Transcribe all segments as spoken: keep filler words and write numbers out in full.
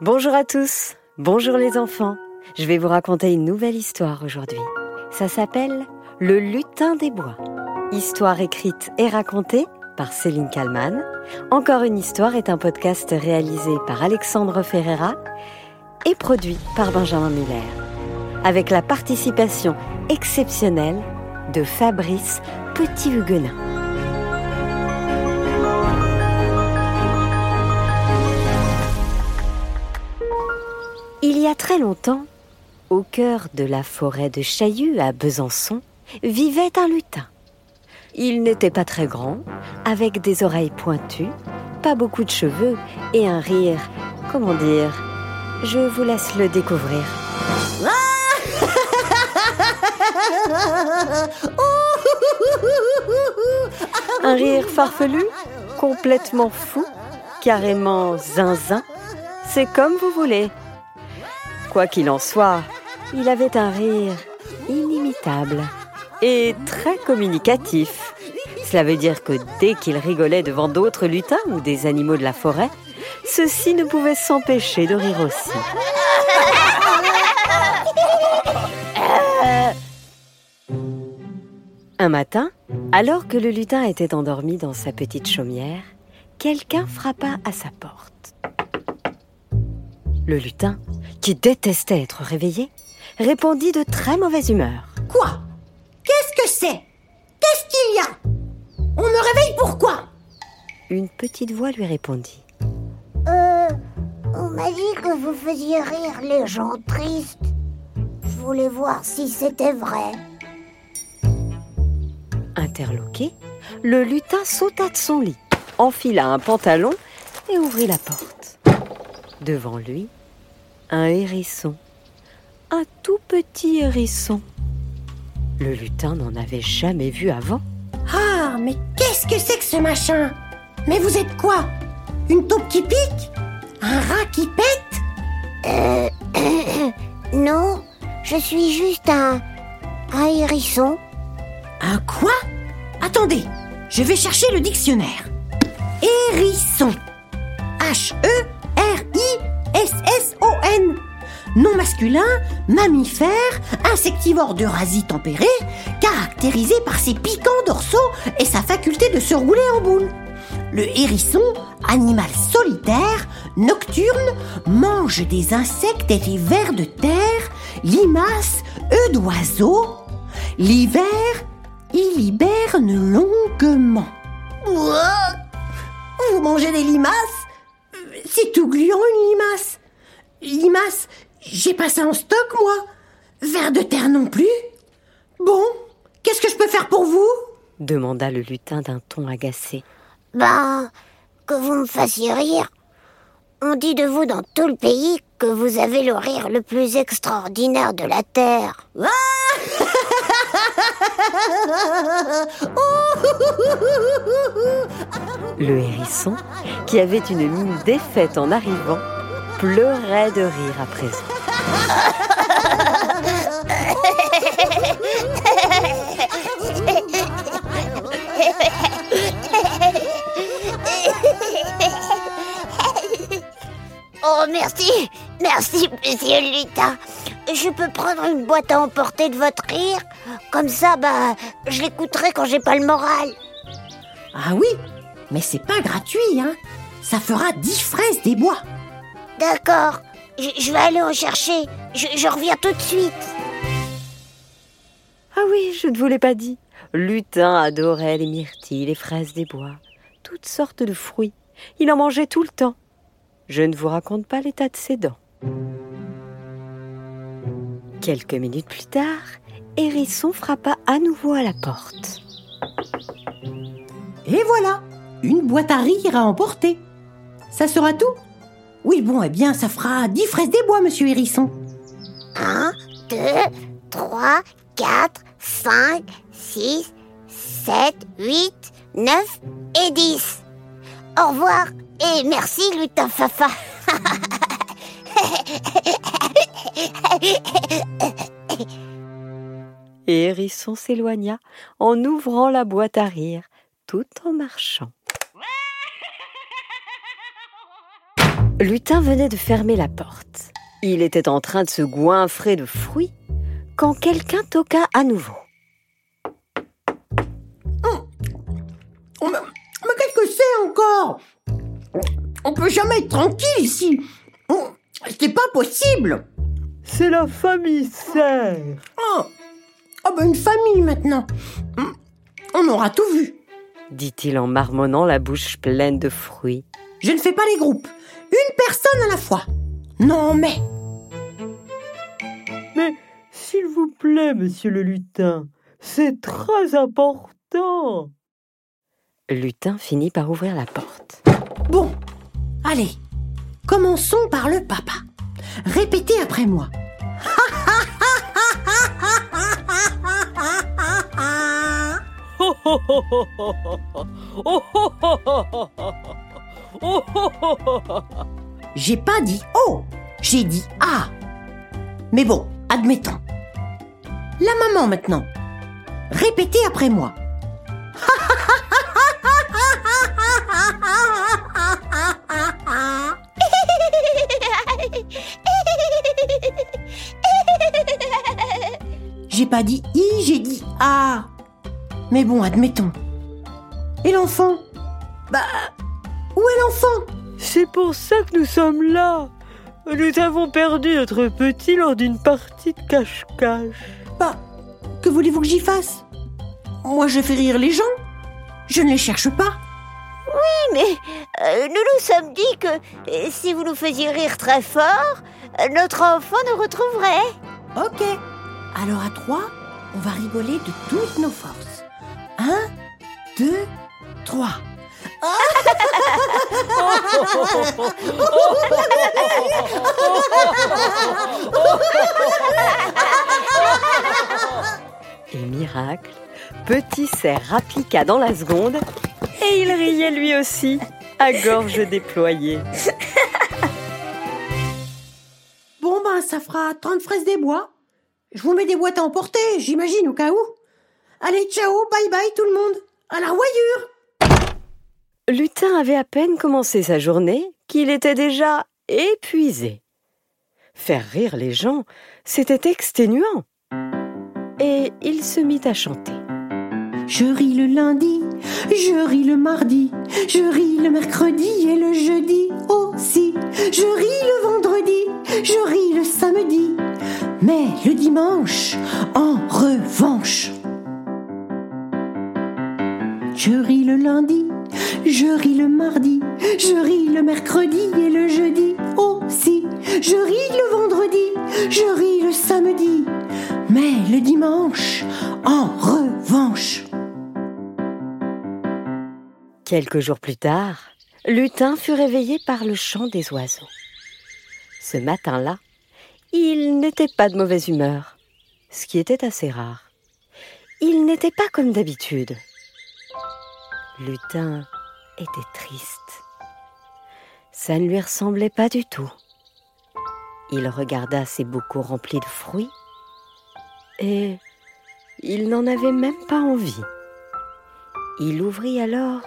Bonjour à tous, bonjour les enfants. Je vais vous raconter une nouvelle histoire aujourd'hui. Ça s'appelle « Le lutin des bois ». Histoire écrite et racontée par Céline Kallmann. Encore une histoire est un podcast réalisé par Alexandre Ferreira et produit par Benjamin Muller, avec la participation exceptionnelle de Fabrice Petit-Huguenin. Il y a très longtemps, au cœur de la forêt de Chaillu à Besançon, vivait un lutin. Il n'était pas très grand, avec des oreilles pointues, pas beaucoup de cheveux et un rire, comment dire, je vous laisse le découvrir. Un rire farfelu, complètement fou, carrément zinzin, c'est comme vous voulez. Quoi qu'il en soit, il avait un rire inimitable et très communicatif. Cela veut dire que dès qu'il rigolait devant d'autres lutins ou des animaux de la forêt, ceux-ci ne pouvaient s'empêcher de rire aussi. Un matin, alors que le lutin était endormi dans sa petite chaumière, quelqu'un frappa à sa porte. Le lutin, qui détestait être réveillé, répondit de très mauvaise humeur. « Quoi ? Qu'est-ce que c'est ? Qu'est-ce qu'il y a ? On me réveille pourquoi ?» Une petite voix lui répondit. « Euh, on m'a dit que vous faisiez rire les gens tristes. Je voulais voir si c'était vrai. » Interloqué, le lutin sauta de son lit, enfila un pantalon et ouvrit la porte. Devant lui, un hérisson, un tout petit hérisson. Le lutin n'en avait jamais vu avant. Ah, mais qu'est-ce que c'est que ce machin ? Mais vous êtes quoi ? Une taupe qui pique ? Un rat qui pète ? Euh... non, je suis juste un... un hérisson. Un quoi ? Attendez, je vais chercher le dictionnaire. Hérisson. H E R I S S O N. Nom masculin, mammifère, insectivore d'Eurasie tempérée, caractérisé par ses piquants dorsaux et sa faculté de se rouler en boule. Le hérisson, animal solitaire, nocturne, mange des insectes et des vers de terre, limaces, œufs d'oiseaux. L'hiver, il hiberne longuement. Ouah ! Vous mangez des limaces ? C'est tout gluant une limace. Limace, j'ai pas ça en stock, moi. Vers de terre non plus. Bon, qu'est-ce que je peux faire pour vous ? Demanda le lutin d'un ton agacé. Ben, que vous me fassiez rire. On dit de vous dans tout le pays que vous avez le rire le plus extraordinaire de la terre. Ah ! Le hérisson, qui avait une mine défaite en arrivant, pleurait de rire à présent. Oh merci, merci monsieur Lutin. Je peux prendre une boîte à emporter de votre rire ? Comme ça, bah, je l'écouterai quand j'ai pas le moral. Ah oui, mais c'est pas gratuit, hein. Ça fera dix fraises des bois. D'accord, je vais aller en chercher. Je reviens tout de suite. Ah oui, je ne vous l'ai pas dit. Lutin adorait les myrtilles, les fraises des bois, toutes sortes de fruits. Il en mangeait tout le temps. Je ne vous raconte pas l'état de ses dents. Quelques minutes plus tard, hérisson frappa à nouveau à la porte. Et voilà, une boîte à rire à emporter. Ça sera tout ? Oui, bon, eh bien, ça fera dix fraises des bois, monsieur hérisson. Un, deux, trois, quatre, cinq, six, sept, huit, neuf et dix. Au revoir et merci, lutin fafa. Et hérisson s'éloigna en ouvrant la boîte à rire, tout en marchant. Lutin venait de fermer la porte. Il était en train de se goinfrer de fruits quand quelqu'un toqua à nouveau. Oh, mais, mais qu'est-ce que c'est encore ? On peut jamais être tranquille ici. C'est pas possible. C'est la famille serre. Oh, oh ben une famille maintenant. On aura tout vu, dit-il en marmonnant la bouche pleine de fruits. Je ne fais pas les groupes. Une personne à la fois. Non mais... Mais s'il vous plaît, monsieur le lutin, c'est très important. Lutin finit par ouvrir la porte. Bon, allez, commençons par le papa. Répétez après moi. J'ai pas dit « oh », j'ai dit « ah ». Mais bon, admettons. La maman maintenant. Répétez après moi. J'ai pas dit « i », j'ai dit « ah ». Mais bon, admettons. Et l'enfant ? Bah, où est l'enfant ? C'est pour ça que nous sommes là. Nous avons perdu notre petit lors d'une partie de cache-cache. Bah, que voulez-vous que j'y fasse ? Moi, je fais rire les gens. Je ne les cherche pas. Oui, mais euh, nous nous sommes dit que euh, si vous nous faisiez rire très fort, euh, notre enfant nous retrouverait. Ok. Alors à trois, on va rigoler de toutes nos forces. Un, deux, trois. Et miracle, Petit Cerf appliqua dans la seconde et il riait lui aussi, à gorge déployée. Bon ben, ça fera trente fraises des bois. Je vous mets des boîtes à emporter, j'imagine, au cas où. Allez, ciao, bye bye tout le monde, à la revoyure. Lutin avait à peine commencé sa journée qu'il était déjà épuisé. Faire rire les gens, c'était exténuant. Et il se mit à chanter. Je ris le lundi, je ris le mardi, je ris le mercredi et le jeudi aussi. Je ris le vendredi, je ris le samedi, mais le dimanche, en revanche... Je ris le lundi, je ris le mardi, je ris le mercredi et le jeudi aussi. Je ris le vendredi, je ris le samedi, mais le dimanche, en revanche. Quelques jours plus tard, Lutin fut réveillé par le chant des oiseaux. Ce matin-là, il n'était pas de mauvaise humeur, ce qui était assez rare. Il n'était pas comme d'habitude. Lutin était triste. Ça ne lui ressemblait pas du tout. Il regarda ses bocaux remplis de fruits et il n'en avait même pas envie. Il ouvrit alors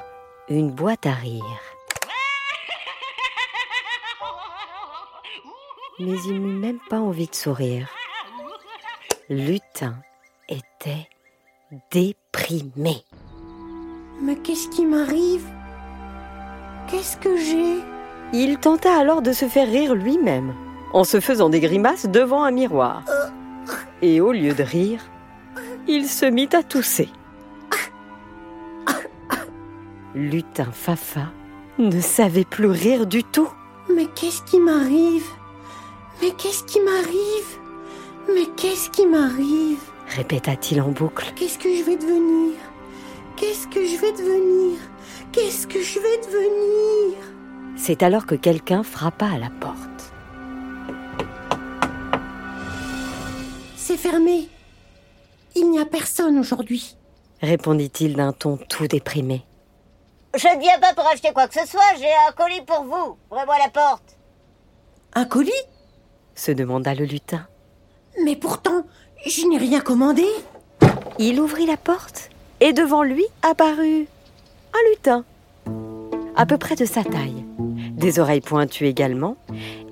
une boîte à rire. Mais il n'eut même pas envie de sourire. Lutin était déprimé. Mais qu'est-ce qui m'arrive ? Qu'est-ce que j'ai ? Il tenta alors de se faire rire lui-même, en se faisant des grimaces devant un miroir. Euh... Et au lieu de rire, il se mit à tousser. Ah. Ah. Lutin Fafa ne savait plus rire du tout. Mais qu'est-ce qui m'arrive ? Mais qu'est-ce qui m'arrive ? Mais qu'est-ce qui m'arrive ? Répéta-t-il en boucle. Qu'est-ce que je vais devenir ? Qu'est-ce que je vais devenir ? Qu'est-ce que je vais devenir ? C'est alors que quelqu'un frappa à la porte. C'est fermé. Il n'y a personne aujourd'hui, répondit-il d'un ton tout déprimé. Je ne viens pas pour acheter quoi que ce soit, j'ai un colis pour vous. Ouvrez-moi la porte. Un colis ? Se demanda le lutin. Mais pourtant, je n'ai rien commandé. Il ouvrit la porte. Et devant lui apparut un lutin, à peu près de sa taille, des oreilles pointues également,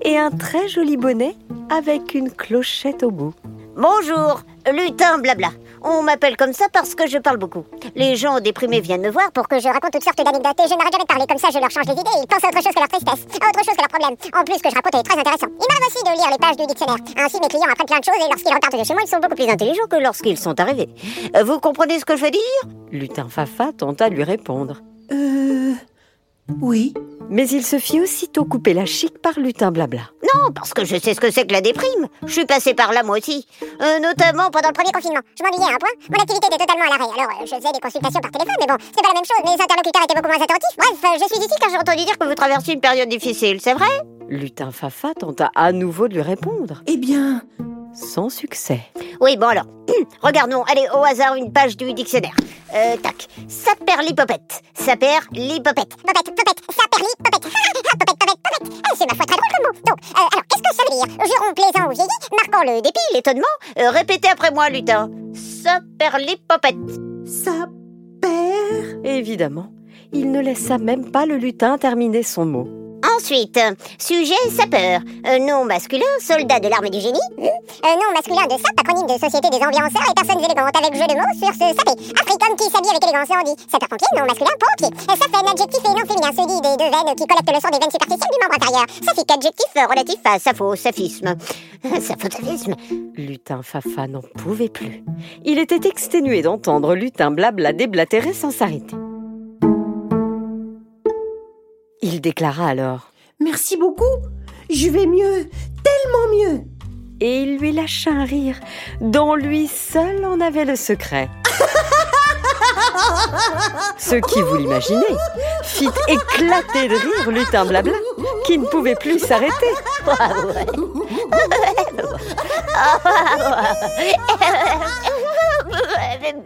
et un très joli bonnet avec une clochette au bout. Bonjour, lutin blabla. On m'appelle comme ça parce que je parle beaucoup. Les gens déprimés viennent me voir pour que je raconte toutes sortes d'anecdotes et je n'arrête jamais de parler. Comme ça, je leur change les idées et ils pensent à autre chose que leur tristesse, à autre chose que leur problème. En plus, ce que je raconte est très intéressant. Il m'arrive aussi de lire les pages du dictionnaire. Ainsi, mes clients apprennent plein de choses et lorsqu'ils repartent de chez moi, ils sont beaucoup plus intelligents que lorsqu'ils sont arrivés. Vous comprenez ce que je veux dire ? Lutin Fafa tenta de lui répondre. Euh... Oui. Mais il se fit aussitôt couper la chic par Lutin Blabla. Non, parce que je sais ce que c'est que la déprime. Je suis passée par là moi aussi, euh, notamment pendant le premier confinement. Je m'ennuyais à un point, mon activité était totalement à l'arrêt. Alors euh, je faisais des consultations par téléphone, mais bon, c'est pas la même chose. Mes interlocuteurs étaient beaucoup moins attentifs. Bref, euh, je suis ici car j'ai entendu dire que vous traversez une période difficile, c'est vrai ? Lutin Fafa tenta à nouveau de lui répondre. Eh bien, sans succès. Oui, bon alors, regardons, allez, au hasard, une page du dictionnaire. Euh, tac, ça perd l'hypopète, ça perd l'hypopète. Popète, popète, ça perd l'hypopète. Popète, popète, popète. Ah, c'est ma foi très drôle comme mot. Donc, euh, alors, qu'est-ce que ça veut dire ? Jurons plaisant ou vieilli, marquant le dépit, l'étonnement. Euh, répétez après moi, lutin. Ça perd l'hypopète. Ça perd. Évidemment, il ne laissa même pas le lutin terminer son mot. Ensuite, sujet sapeur, euh, nom masculin, soldat de l'arme du génie, euh, nom masculin de S A P, acronyme de Société des ambianceurs et personnes élégantes, avec jeu de mots sur se saper. Africaine qui s'habille avec élégance, on dit sapeur-pompier, nom masculin, pompier. Saphène, adjectif et nom féminin, se dit des deux veines qui collectent le sang des veines superficielles du membre intérieur. Saphique, adjectif relatif à sapho, saphisme. Sapho, saphisme. Lutin Fafa n'en pouvait plus. Il était exténué d'entendre Lutin Blabla déblatérer sans s'arrêter. Il déclara alors « Merci beaucoup, je vais mieux, tellement mieux !» Et il lui lâcha un rire, dont lui seul en avait le secret. Ce qui, vous l'imaginez, fit éclater de rire Lutin Blabla, qui ne pouvait plus s'arrêter. «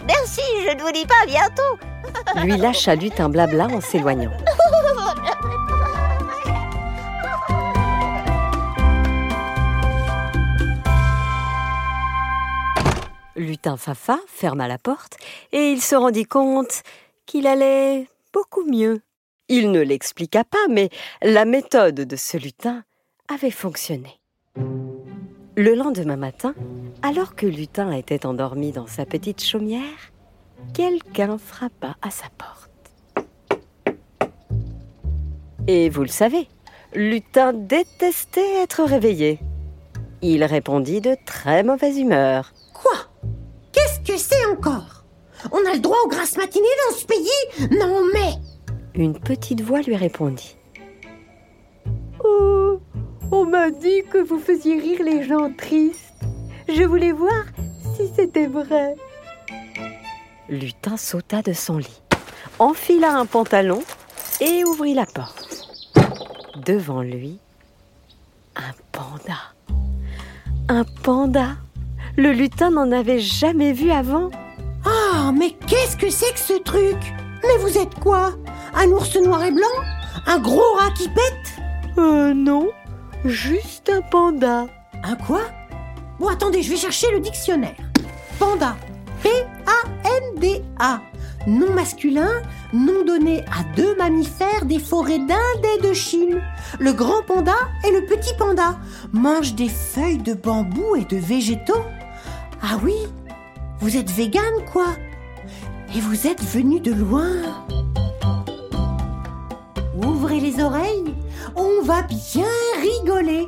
Merci, je ne vous dis pas, à bientôt !» lui lâcha Lutin Blabla en s'éloignant. Lutin Fafa ferma la porte et il se rendit compte qu'il allait beaucoup mieux. Il ne l'expliqua pas, mais la méthode de ce lutin avait fonctionné. Le lendemain matin, alors que Lutin était endormi dans sa petite chaumière, quelqu'un frappa à sa porte. Et vous le savez, Lutin détestait être réveillé. Il répondit de très mauvaise humeur. Que c'est encore ? On a le droit aux grasses matinées dans ce pays ? Non mais... Une petite voix lui répondit. Oh, on m'a dit que vous faisiez rire les gens tristes. Je voulais voir si c'était vrai. Lutin sauta de son lit, enfila un pantalon et ouvrit la porte. Devant lui, un panda. Un panda. Le lutin n'en avait jamais vu avant. Ah, mais qu'est-ce que c'est que ce truc ? Mais vous êtes quoi ? Un ours noir et blanc ? Un gros rat qui pète ? Euh, non, juste un panda. Un quoi ? Bon, attendez, je vais chercher le dictionnaire. Panda, P A N D A, nom masculin, nom donné à deux mammifères des forêts d'Inde et de Chine. Le grand panda et le petit panda mangent des feuilles de bambou et de végétaux. Ah oui, vous êtes végane, quoi ? Et vous êtes venu de loin. Ouvrez les oreilles, on va bien rigoler.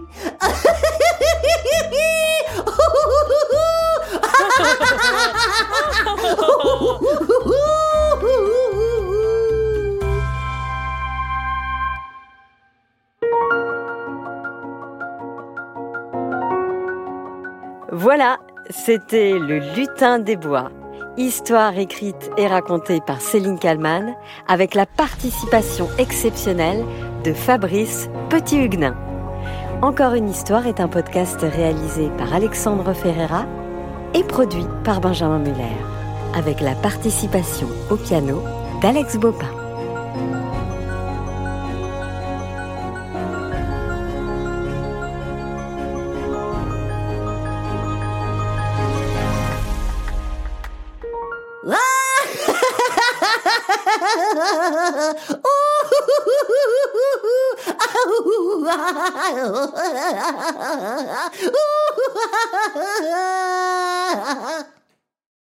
Voilà. C'était Le Lutin des Bois, histoire écrite et racontée par Céline Kallmann, avec la participation exceptionnelle de Fabrice Petit-Huguenin. Encore une histoire est un podcast réalisé par Alexandre Ferreira et produit par Benjamin Muller, avec la participation au piano d'Alex Bopin. Oh,